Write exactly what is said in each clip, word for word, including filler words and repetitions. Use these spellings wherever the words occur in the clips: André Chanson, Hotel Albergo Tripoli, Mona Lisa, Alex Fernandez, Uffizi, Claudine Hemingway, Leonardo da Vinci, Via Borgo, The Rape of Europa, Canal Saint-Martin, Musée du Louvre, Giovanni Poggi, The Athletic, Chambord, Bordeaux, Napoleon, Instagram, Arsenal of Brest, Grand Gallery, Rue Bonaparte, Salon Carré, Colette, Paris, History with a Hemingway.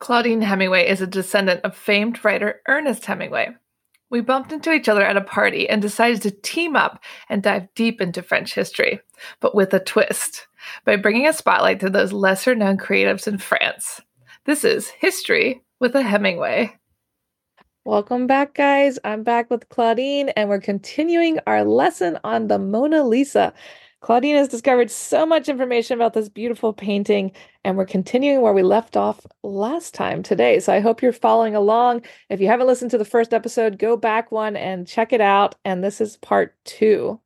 Claudine Hemingway is a descendant of famed writer Ernest Hemingway. We bumped into each other at a party and decided to team up and dive deep into French history, but with a twist, by bringing a spotlight to those lesser-known creatives in France. This is History with a Hemingway. Welcome back, guys. I'm back with Claudine, and we're continuing our lesson on the Mona Lisa. Claudine has discovered so much information about this beautiful painting, and we're continuing where we left off last time today. So I hope you're following along. If you haven't listened to the first episode, go back one and check it out. And this is part two.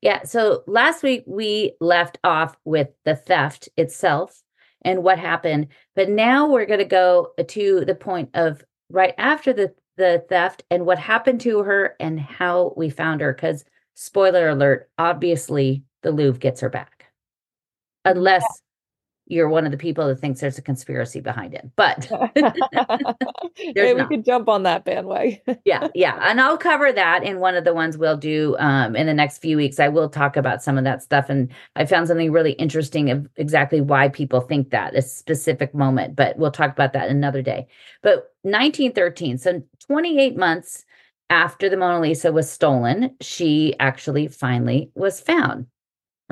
Yeah. So last week we left off with the theft itself and what happened. But now we're going to go to the point of right after the, the theft and what happened to her and how we found her. Because spoiler alert, obviously, the Louvre gets her back. Unless yeah. you're one of the people that thinks there's a conspiracy behind it. But hey, we could jump on that bandwagon. yeah, yeah. And I'll cover that in one of the ones we'll do um, in the next few weeks. I will talk about some of that stuff. And I found something really interesting of exactly why people think that, a specific moment. But we'll talk about that another day. But nineteen thirteen, so twenty-eight months after the Mona Lisa was stolen, she actually finally was found.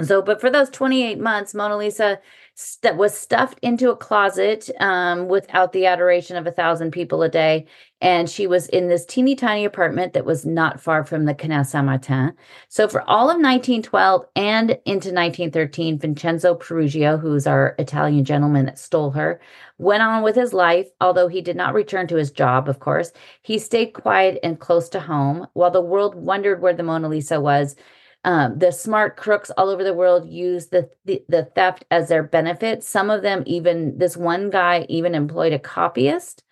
So, but for those twenty-eight months, Mona Lisa st- was stuffed into a closet um, without the adoration of a thousand people a day. And she was in this teeny tiny apartment that was not far from the Canal Saint-Martin. So for all of nineteen twelve and into nineteen thirteen, Vincenzo Peruggia, who's our Italian gentleman that stole her, went on with his life, although he did not return to his job, of course. He stayed quiet and close to home while the world wondered where the Mona Lisa was. Um, the smart crooks all over the world used the, the the theft as their benefit. Some of them even, this one guy even employed a copyist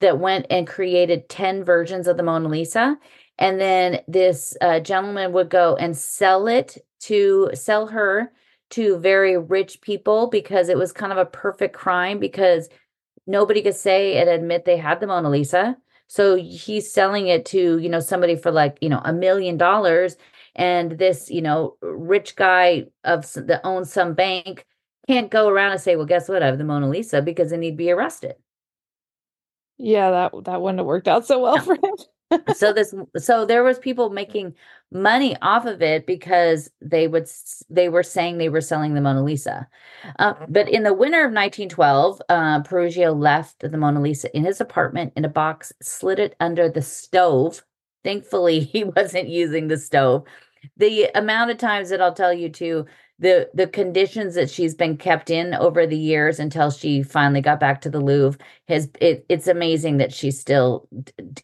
that went and created ten versions of the Mona Lisa. And then this uh, gentleman would go and sell it to, sell her to very rich people because it was kind of a perfect crime because nobody could say and admit they had the Mona Lisa. So he's selling it to, you know, somebody for like, you know, a million dollars. And this, you know, rich guy of that owns some bank can't go around and say, well, guess what? I have the Mona Lisa, because then he'd be arrested. Yeah, that that wouldn't have worked out so well no. for him. so this, so there was people making money off of it because they would they were saying they were selling the Mona Lisa. Uh, but in the winter of nineteen twelve, uh, Peruggia left the Mona Lisa in his apartment in a box, slid it under the stove. Thankfully, he wasn't using the stove. The amount of times that I'll tell you to the the conditions that she's been kept in over the years until she finally got back to the Louvre, has it, it's amazing that she's still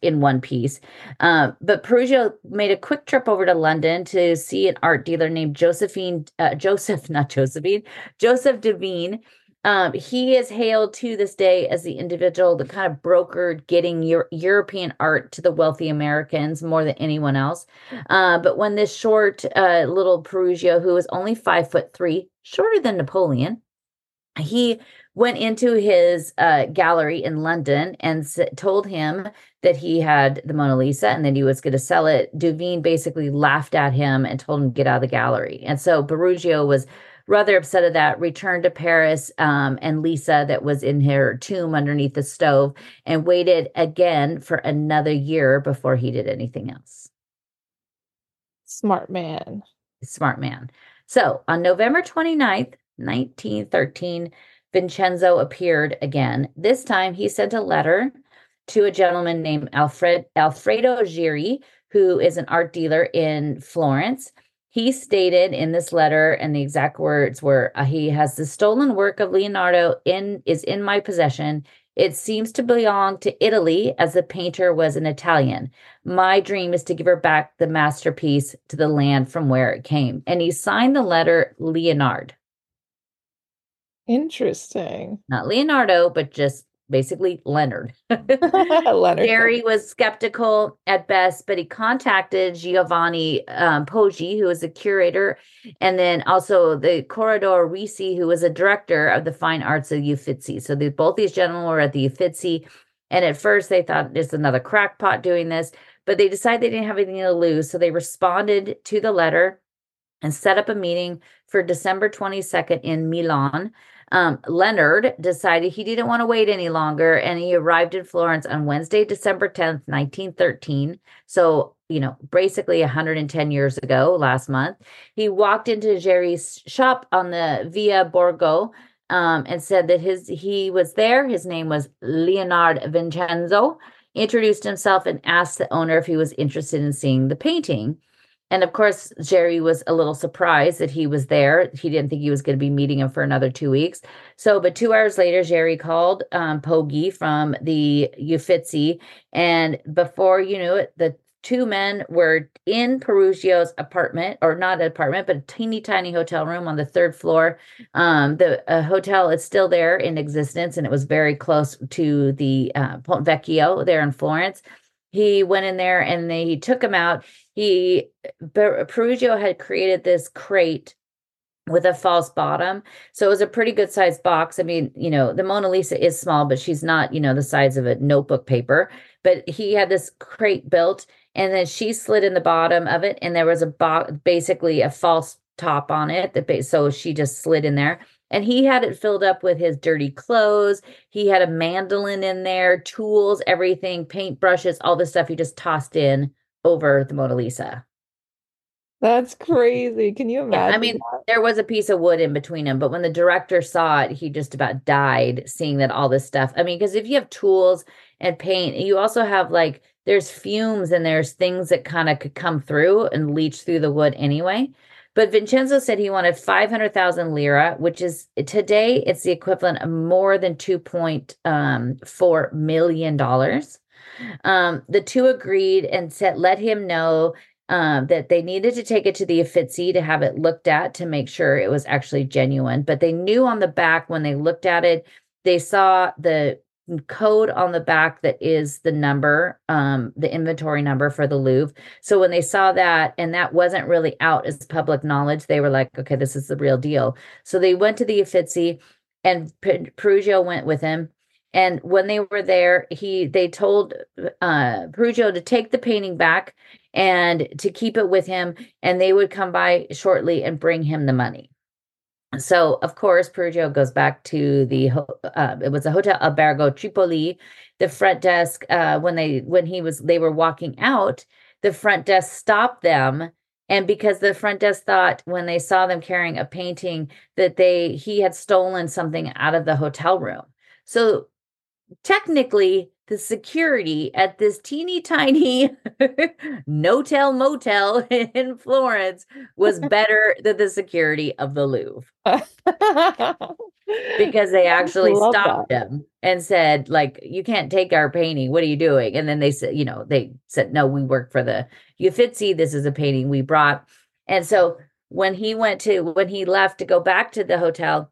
in one piece. Uh, but Peruggia made a quick trip over to London to see an art dealer named Josephine, uh, Joseph, not Josephine, Joseph Duveen. Um, he is hailed to this day as the individual that kind of brokered getting Euro- European art to the wealthy Americans more than anyone else. Uh, but when this short uh, little Peruggia, who was only five foot three, shorter than Napoleon, he went into his uh, gallery in London and s- told him that he had the Mona Lisa and that he was going to sell it. Duveen basically laughed at him and told him to get out of the gallery. And so Peruggia was rather upset at that, returned to Paris um, and Lisa that was in her tomb underneath the stove, and waited again for another year before he did anything else. Smart man. Smart man. So on November twenty-ninth, nineteen thirteen, Vincenzo appeared again. This time he sent a letter to a gentleman named Alfred Alfredo Geri, who is an art dealer in Florence. He stated in this letter, and the exact words were, he has the stolen work of Leonardo in is in my possession. It seems to belong to Italy, as the painter was an Italian. My dream is to give her back the masterpiece to the land from where it came. And he signed the letter Leonard. Interesting. Not Leonardo, but just basically Leonard. Leonard. Geri was skeptical at best, but he contacted Giovanni um, Poggi, who was the curator, and then also the Corrado Ricci, who was a director of the fine arts of Uffizi. So the, both these gentlemen were at the Uffizi, and at first they thought there's another crackpot doing this, but they decided they didn't have anything to lose, so they responded to the letter and set up a meeting for December twenty-second in Milan. Um, Leonard decided he didn't want to wait any longer, and he arrived in Florence on Wednesday, December tenth, nineteen thirteen. So, you know, basically one hundred ten years ago, last month. He walked into Geri's shop on the Via Borgo um, and said that his he was there. His name was Leonardo Vincenzo, introduced himself and asked the owner if he was interested in seeing the painting. And of course, Geri was a little surprised that he was there. He didn't think he was going to be meeting him for another two weeks. So, but two hours later, Geri called um, Poggi from the Uffizi. And before you knew it, the two men were in Perugia's apartment, or not an apartment, but a teeny tiny hotel room on the third floor. Um, the uh, hotel is still there in existence, and it was very close to the uh, Ponte Vecchio there in Florence. He went in there and they, he took him out. He Peruggia had created this crate with a false bottom. So it was a pretty good sized box. I mean, you know, the Mona Lisa is small, but she's not, you know, the size of a notebook paper. But he had this crate built, and then she slid in the bottom of it, and there was a box, basically a false top on it. That So she just slid in there. And he had it filled up with his dirty clothes. He had a mandolin in there, tools, everything, paintbrushes, all this stuff he just tossed in over the Mona Lisa. That's crazy. Can you imagine? Yeah, I mean, that? There was a piece of wood in between them, but when the director saw it, he just about died seeing that all this stuff. I mean, because if you have tools and paint, you also have like, there's fumes and there's things that kind of could come through and leach through the wood anyway. But Vincenzo said he wanted five hundred thousand lira, which is today, it's the equivalent of more than two point four million dollars. Um, the two agreed and said, let him know um, that they needed to take it to the Uffizi to have it looked at to make sure it was actually genuine. But they knew on the back when they looked at it, they saw the code on the back that is the number, um, the inventory number for the Louvre. So when they saw that, and that wasn't really out as public knowledge, they were like, okay, this is the real deal. So they went to the Uffizi, and Peruggia went with him. And when they were there, he they told uh, Peruggia to take the painting back and to keep it with him, and they would come by shortly and bring him the money. So, of course, Peruggia goes back to the, uh, it was a Hotel Albergo Tripoli. The front desk, uh, when they, when he was, they were walking out, the front desk stopped them. And because the front desk thought when they saw them carrying a painting that they, he had stolen something out of the hotel room. So technically, the security at this teeny tiny no-tell motel in Florence was better than the security of the Louvre. Because they actually stopped that. Him and said, like, you can't take our painting. What are you doing? And then they said, you know, they said, no, we work for the Uffizi. This is a painting we brought. And so when he went to, when he left to go back to the hotel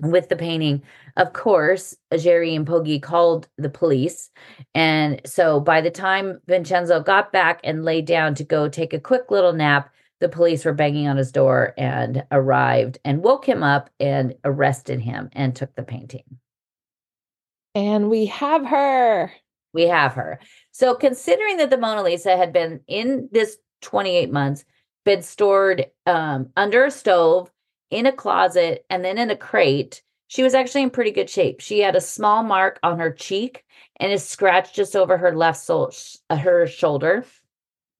with the painting, of course, Geri and Poggi called the police. And so by the time Vincenzo got back and lay down to go take a quick little nap, the police were banging on his door and arrived and woke him up and arrested him and took the painting. And we have her. We have her. So considering that the Mona Lisa had been in this twenty-eight months, been stored um, under a stove, in a closet, and then in a crate, she was actually in pretty good shape. She had a small mark on her cheek and a scratch just over her left sol- her shoulder.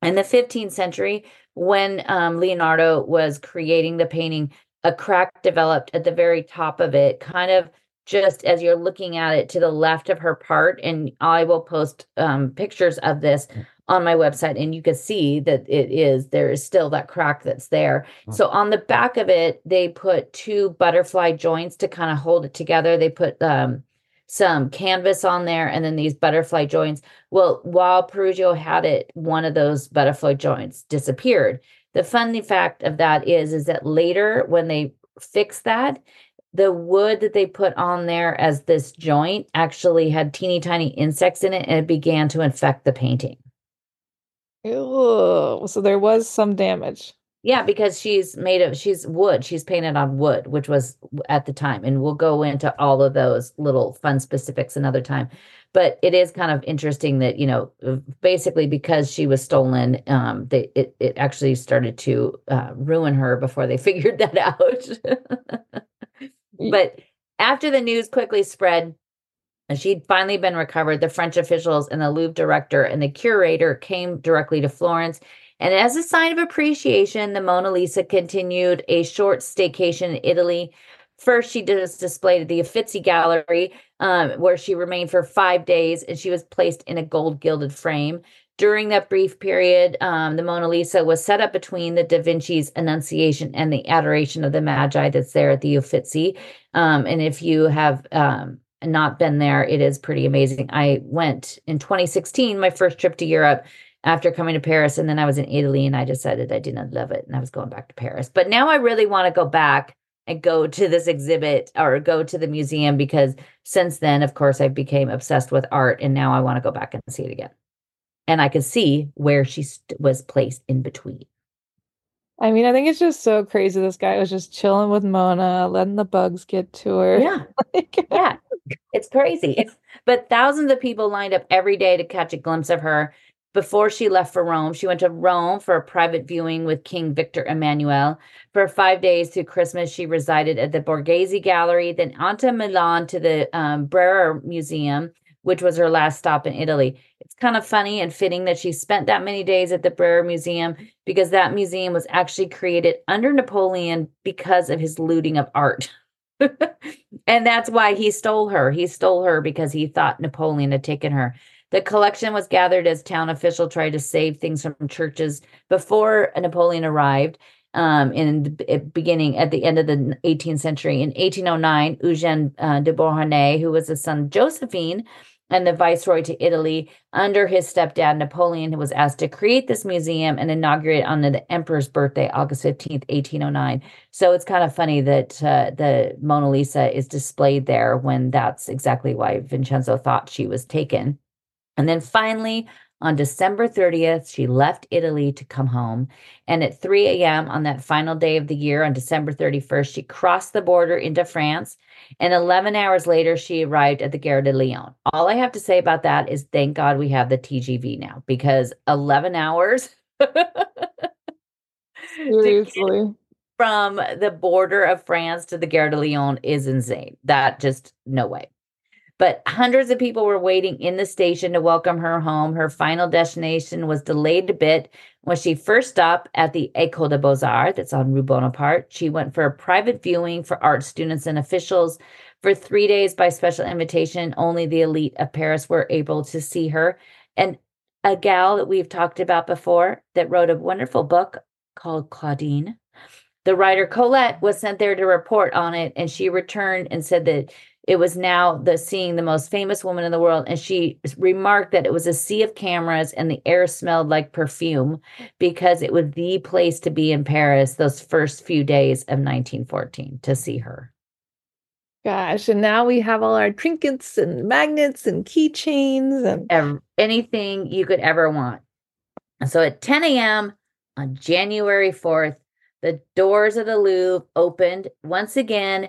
In the fifteenth century, when um, Leonardo was creating the painting, a crack developed at the very top of it, kind of just as you're looking at it to the left of her part. And I will post um, pictures of this on my website, and you can see that it is, there is still that crack that's there. So on the back of it, they put two butterfly joints to kind of hold it together. They put um, some canvas on there and then these butterfly joints. Well, while Peruggia had it, one of those butterfly joints disappeared. The funny fact of that is, is that later when they fixed that, the wood that they put on there as this joint actually had teeny tiny insects in it, and it began to infect the painting. Ew. So there was some damage. Yeah, because she's made of, she's wood. She's painted on wood, which was at the time. And we'll go into all of those little fun specifics another time. But it is kind of interesting that, you know, basically because she was stolen, um, they, it, it actually started to uh, ruin her before they figured that out. But After the news quickly spread and she'd finally been recovered, the French officials and the Louvre director and the curator came directly to Florence. And as a sign of appreciation, the Mona Lisa continued a short staycation in Italy. First, she was displayed at the Uffizi Gallery, um, where she remained for five days, and she was placed in a gold gilded frame. During that brief period, um, the Mona Lisa was set up between the Da Vinci's Annunciation and the Adoration of the Magi that's there at the Uffizi. Um, and if you have um, not been there, it is pretty amazing. I went in twenty sixteen, my first trip to Europe, after coming to Paris, and then I was in Italy, and I decided I did not love it, and I was going back to Paris. But now I really want to go back and go to this exhibit or go to the museum, because since then, of course, I became obsessed with art, and now I want to go back and see it again. And I could see where she st- was placed in between. I mean, I think it's just so crazy. This guy was just chilling with Mona, letting the bugs get to her. Yeah, like, yeah, it's crazy. But thousands of people lined up every day to catch a glimpse of her. Before she left for Rome, she went to Rome for a private viewing with King Victor Emmanuel. For five days through Christmas, she resided at the Borghese Gallery, then on to Milan to the um, Brera Museum, which was her last stop in Italy. It's kind of funny and fitting that she spent that many days at the Brera Museum, because that museum was actually created under Napoleon because of his looting of art. And that's why he stole her. He stole her because he thought Napoleon had taken her. The collection was gathered as town officials tried to save things from churches before Napoleon arrived um, in the beginning, at the end of the eighteenth century. In eighteen oh nine, Eugène uh, de Beauharnais, who was the son of Josephine and the viceroy to Italy, under his stepdad Napoleon, was asked to create this museum and inaugurate it on the emperor's birthday, August fifteenth, eighteen oh nine. So it's kind of funny that uh, the Mona Lisa is displayed there, when that's exactly why Vincenzo thought she was taken. And then finally, on December thirtieth, she left Italy to come home. And at three a.m. on that final day of the year, on December thirty-first, she crossed the border into France. And eleven hours later, she arrived at the Gare de Lyon. All I have to say about that is, thank God we have the T G V now, because eleven hours seriously, from the border of France to the Gare de Lyon is insane. That just, no way. But hundreds of people were waiting in the station to welcome her home. Her final destination was delayed a bit when she first stopped at the Ecole de Beaux-Arts, that's on Rue Bonaparte. She went for a private viewing for art students and officials for three days by special invitation. Only the elite of Paris were able to see her. And a gal that we've talked about before that wrote a wonderful book called Claudine, the writer Colette, was sent there to report on it, and she returned and said that it was now the seeing the most famous woman in the world. And she remarked that it was a sea of cameras and the air smelled like perfume, because it was the place to be in Paris those first few days of nineteen fourteen to see her. Gosh, and now we have all our trinkets and magnets and keychains and Every, anything you could ever want. And so at ten a.m. on January fourth, the doors of the Louvre opened once again.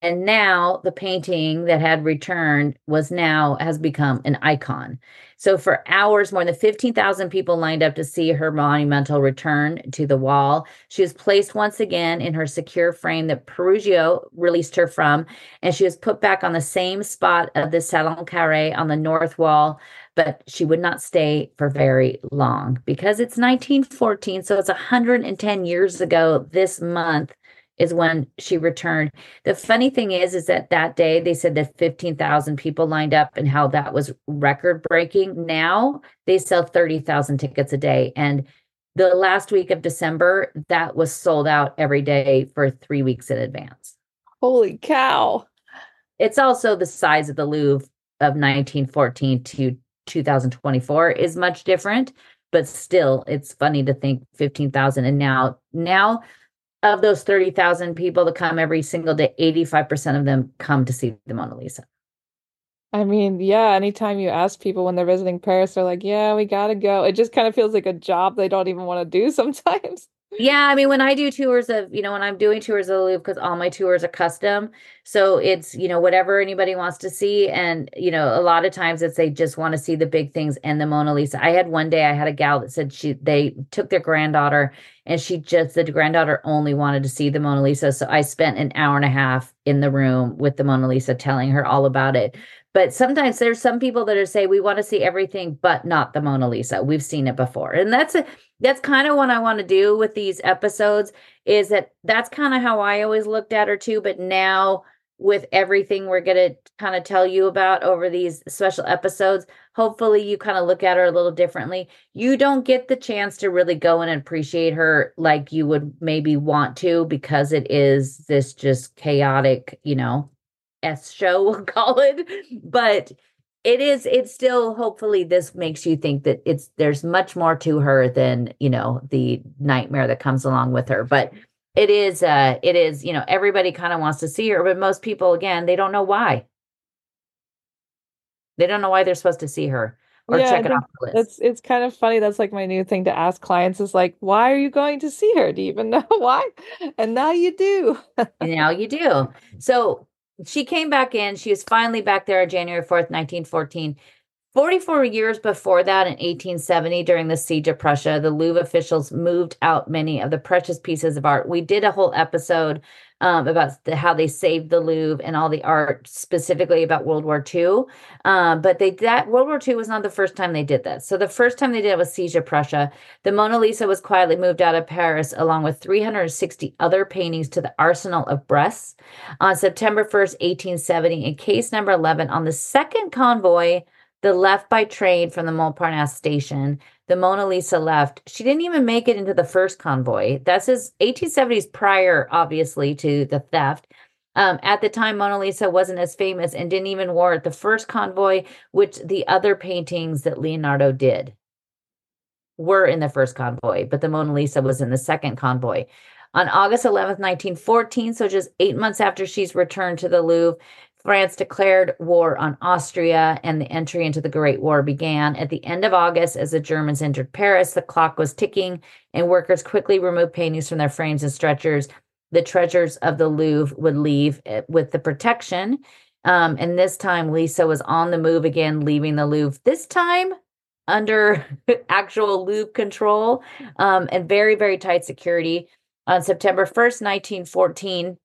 And now the painting that had returned was now has become an icon. So for hours, more than fifteen thousand people lined up to see her monumental return to the wall. She was placed once again in her secure frame that Peruggia released her from, and she was put back on the same spot of the Salon Carré on the north wall. But she would not stay for very long, because it's nineteen fourteen, so it's one hundred ten years ago this month is when she returned. The funny thing is, is that that day they said that fifteen thousand people lined up and how that was record breaking. Now they sell thirty thousand tickets a day. And the last week of December, that was sold out every day for three weeks in advance. Holy cow. It's also the size of the Louvre of nineteen fourteen to two thousand twenty-four is much different, but still it's funny to think fifteen thousand. And now, now, of those thirty thousand people that come every single day, eighty-five percent of them come to see the Mona Lisa. I mean, yeah, anytime you ask people when they're visiting Paris, they're like, yeah, we got to go. It just kind of feels like a job they don't even want to do sometimes. Yeah, I mean, when I do tours of, you know, when I'm doing tours of the Louvre, because all my tours are custom. So it's, you know, whatever anybody wants to see. And, you know, a lot of times it's they just want to see the big things and the Mona Lisa. I had one day I had a gal that said she they took their granddaughter And she just, the granddaughter only wanted to see the Mona Lisa. So I spent an hour and a half in the room with the Mona Lisa telling her all about it. But sometimes there's some people that are say, we want to see everything, but not the Mona Lisa. We've seen it before. And that's a, that's kind of what I want to do with these episodes, is that that's kind of how I always looked at her too. But now with everything we're going to kind of tell you about over these special episodes, hopefully you kind of look at her a little differently. You don't get the chance to really go in and appreciate her like you would maybe want to, because it is this just chaotic, you know, S show, we'll call it. But it is, it's still, hopefully this makes you think that it's, there's much more to her than, you know, the nightmare that comes along with her. But it is, uh, it is, you know, everybody kind of wants to see her, but most people, again, they don't know why. They don't know why they're supposed to see her or yeah, check it off the list. That's, it's kind of funny. That's like my new thing to ask clients is like, why are you going to see her? Do you even know why? And now you do. And now you do. So she came back in. She was finally back there on January fourth, nineteen fourteen. forty-four years before that, in eighteen seventy, during the Siege of Prussia, the Louvre officials moved out many of the precious pieces of art. We did a whole episode um, about the, how they saved the Louvre and all the art, specifically about World War Two. Um, but they that World War Two was not the first time they did that. So the first time they did it was Siege of Prussia. The Mona Lisa was quietly moved out of Paris, along with three hundred sixty other paintings, to the Arsenal of Brest on September first, eighteen seventy, in case number eleven on the second convoy. The left by train from the Montparnasse station, the Mona Lisa left. She didn't even make it into the first convoy. That's his eighteen seventies prior, obviously, to the theft. Um, at the time, Mona Lisa wasn't as famous and didn't even warrant the first convoy, which the other paintings that Leonardo did were in the first convoy, but the Mona Lisa was in the second convoy. On August eleventh, nineteen fourteen, so just eight months after she's returned to the Louvre, France declared war on Austria, and the entry into the Great War began. At the end of August, as the Germans entered Paris, the clock was ticking, and workers quickly removed paintings from their frames and stretchers. The treasures of the Louvre would leave with the protection, um, and this time Lisa was on the move again, leaving the Louvre, this time under actual Louvre control um, and very, very tight security. On September first, nineteen fourteen,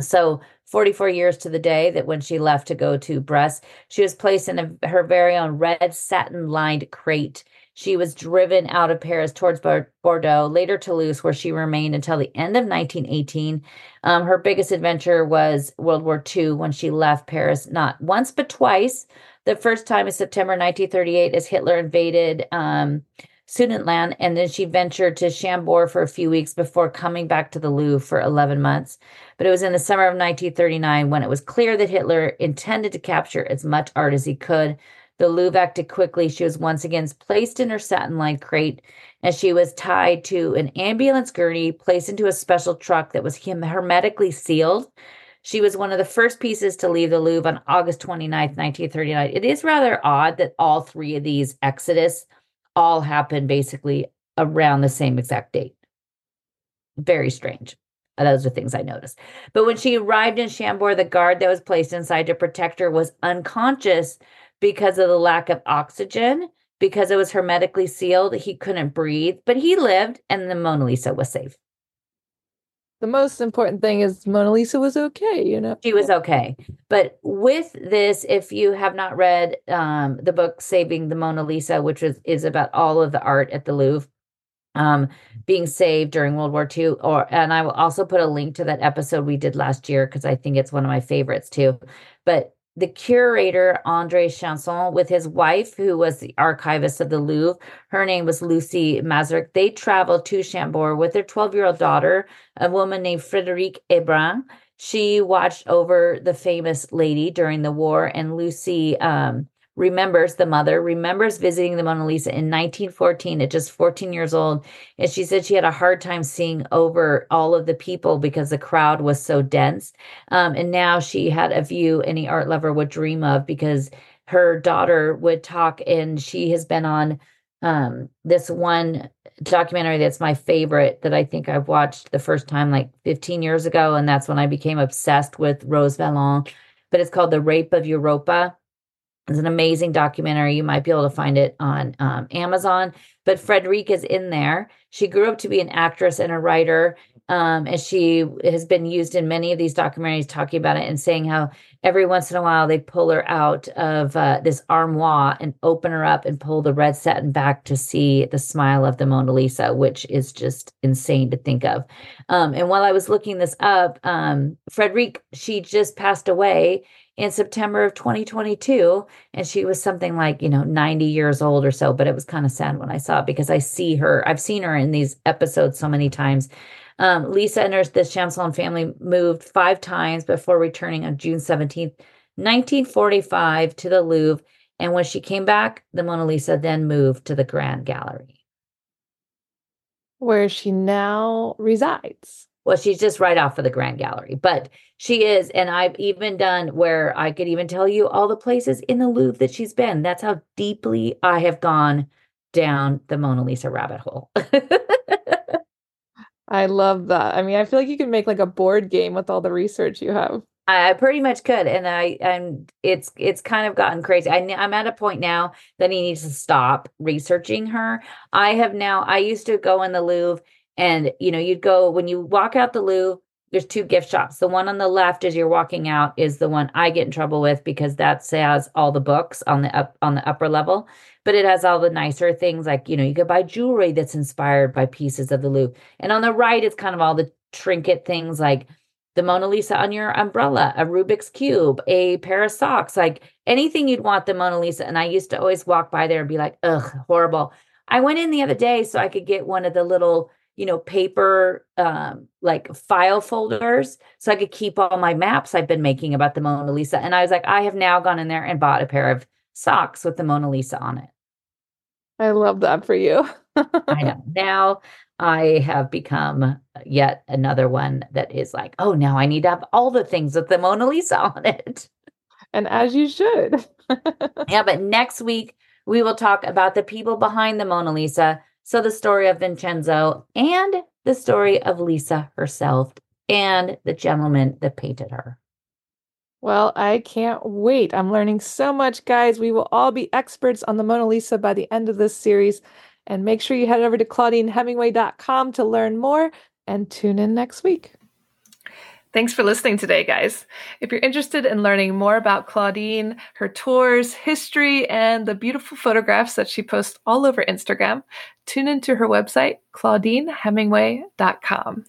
so forty-four years to the day that when she left to go to Brest, she was placed in a, her very own red satin-lined crate. She was driven out of Paris towards Bordeaux, later Toulouse, where she remained until the end of nineteen eighteen. Um, her biggest adventure was World War Two, when she left Paris not once but twice. The first time in September nineteen thirty-eight, as Hitler invaded um, Sudetenland, and then she ventured to Chambord for a few weeks before coming back to the Louvre for eleven months. But it was in the summer of nineteen thirty-nine when it was clear that Hitler intended to capture as much art as he could. The Louvre acted quickly. She was once again placed in her satin-lined crate, and she was tied to an ambulance gurney, placed into a special truck that was hermetically sealed. She was one of the first pieces to leave the Louvre on August twenty-ninth, nineteen thirty-nine. It is rather odd that all three of these exodus all happened basically around the same exact date. Very strange. Those are things I noticed. But when she arrived in Chambord, the guard that was placed inside to protect her was unconscious because of the lack of oxygen, because it was hermetically sealed. He couldn't breathe, but he lived, and the Mona Lisa was safe. The most important thing is Mona Lisa was okay, you know. She was okay. But with this, if you have not read um, the book Saving the Mona Lisa, which is, is about all of the art at the Louvre um, being saved during World War Two, or and I will also put a link to that episode we did last year, because I think it's one of my favorites too. But the curator, André Chanson, with his wife, who was the archivist of the Louvre, her name was Lucy Mazurk, they traveled to Chambord with their twelve-year-old daughter, a woman named Frédérique Hébrin. She watched over the famous lady during the war, and Lucy um, remembers, the mother, remembers visiting the Mona Lisa in nineteen fourteen at just fourteen years old, and she said she had a hard time seeing over all of the people because the crowd was so dense. Um, and now she had a view any art lover would dream of, because her daughter would talk, and she has been on um, this one documentary that's my favorite that I think I've watched the first time like fifteen years ago, and that's when I became obsessed with Rose Valland, but it's called The Rape of Europa. It's an amazing documentary. You might be able to find it on um, Amazon. But Frederica's in there. She grew up to be an actress and a writer. Um, and she has been used in many of these documentaries talking about it and saying how every once in a while they pull her out of uh, this armoire and open her up and pull the red satin back to see the smile of the Mona Lisa, which is just insane to think of. Um, and while I was looking this up, um, Frederica, she just passed away in September of twenty twenty-two, and she was something like, you know, ninety years old or so, but it was kind of sad when I saw it because I see her, I've seen her in these episodes so many times. Um, Lisa and her, the Chamson family moved five times before returning on June seventeenth, nineteen forty-five to the Louvre, and when she came back, the Mona Lisa then moved to the Grand Gallery, where she now resides. Well, she's just right off of the Grand Gallery, but she is. And I've even done where I could even tell you all the places in the Louvre that she's been. That's how deeply I have gone down the Mona Lisa rabbit hole. I love that. I mean, I feel like you could make like a board game with all the research you have. I pretty much could. And I, I'm, it's, it's kind of gotten crazy. I, I'm at a point now that he needs to stop researching her. I have now, I used to go in the Louvre. And, you know, you'd go, when you walk out the Louvre, there's two gift shops. The one on the left as you're walking out is the one I get in trouble with because that has all the books on the up, on the upper level, but it has all the nicer things like, you know, you could buy jewelry that's inspired by pieces of the Louvre. And on the right, it's kind of all the trinket things like the Mona Lisa on your umbrella, a Rubik's Cube, a pair of socks, like anything you'd want the Mona Lisa. And I used to always walk by there and be like, ugh, horrible. I went in the other day so I could get one of the little, you know, paper, um, like file folders. So I could keep all my maps I've been making about the Mona Lisa. And I was like, I have now gone in there and bought a pair of socks with the Mona Lisa on it. I love that for you. I know. Now I have become yet another one that is like, oh, now I need to have all the things with the Mona Lisa on it. And as you should. Yeah. But next week we will talk about the people behind the Mona Lisa. So the story of Vincenzo and the story of Lisa herself and the gentleman that painted her. Well, I can't wait. I'm learning so much, guys. We will all be experts on the Mona Lisa by the end of this series. And make sure you head over to Claudine Hemingway dot com to learn more and tune in next week. Thanks for listening today, guys. If you're interested in learning more about Claudine, her tours, history, and the beautiful photographs that she posts all over Instagram, tune into her website, Claudine Hemingway dot com.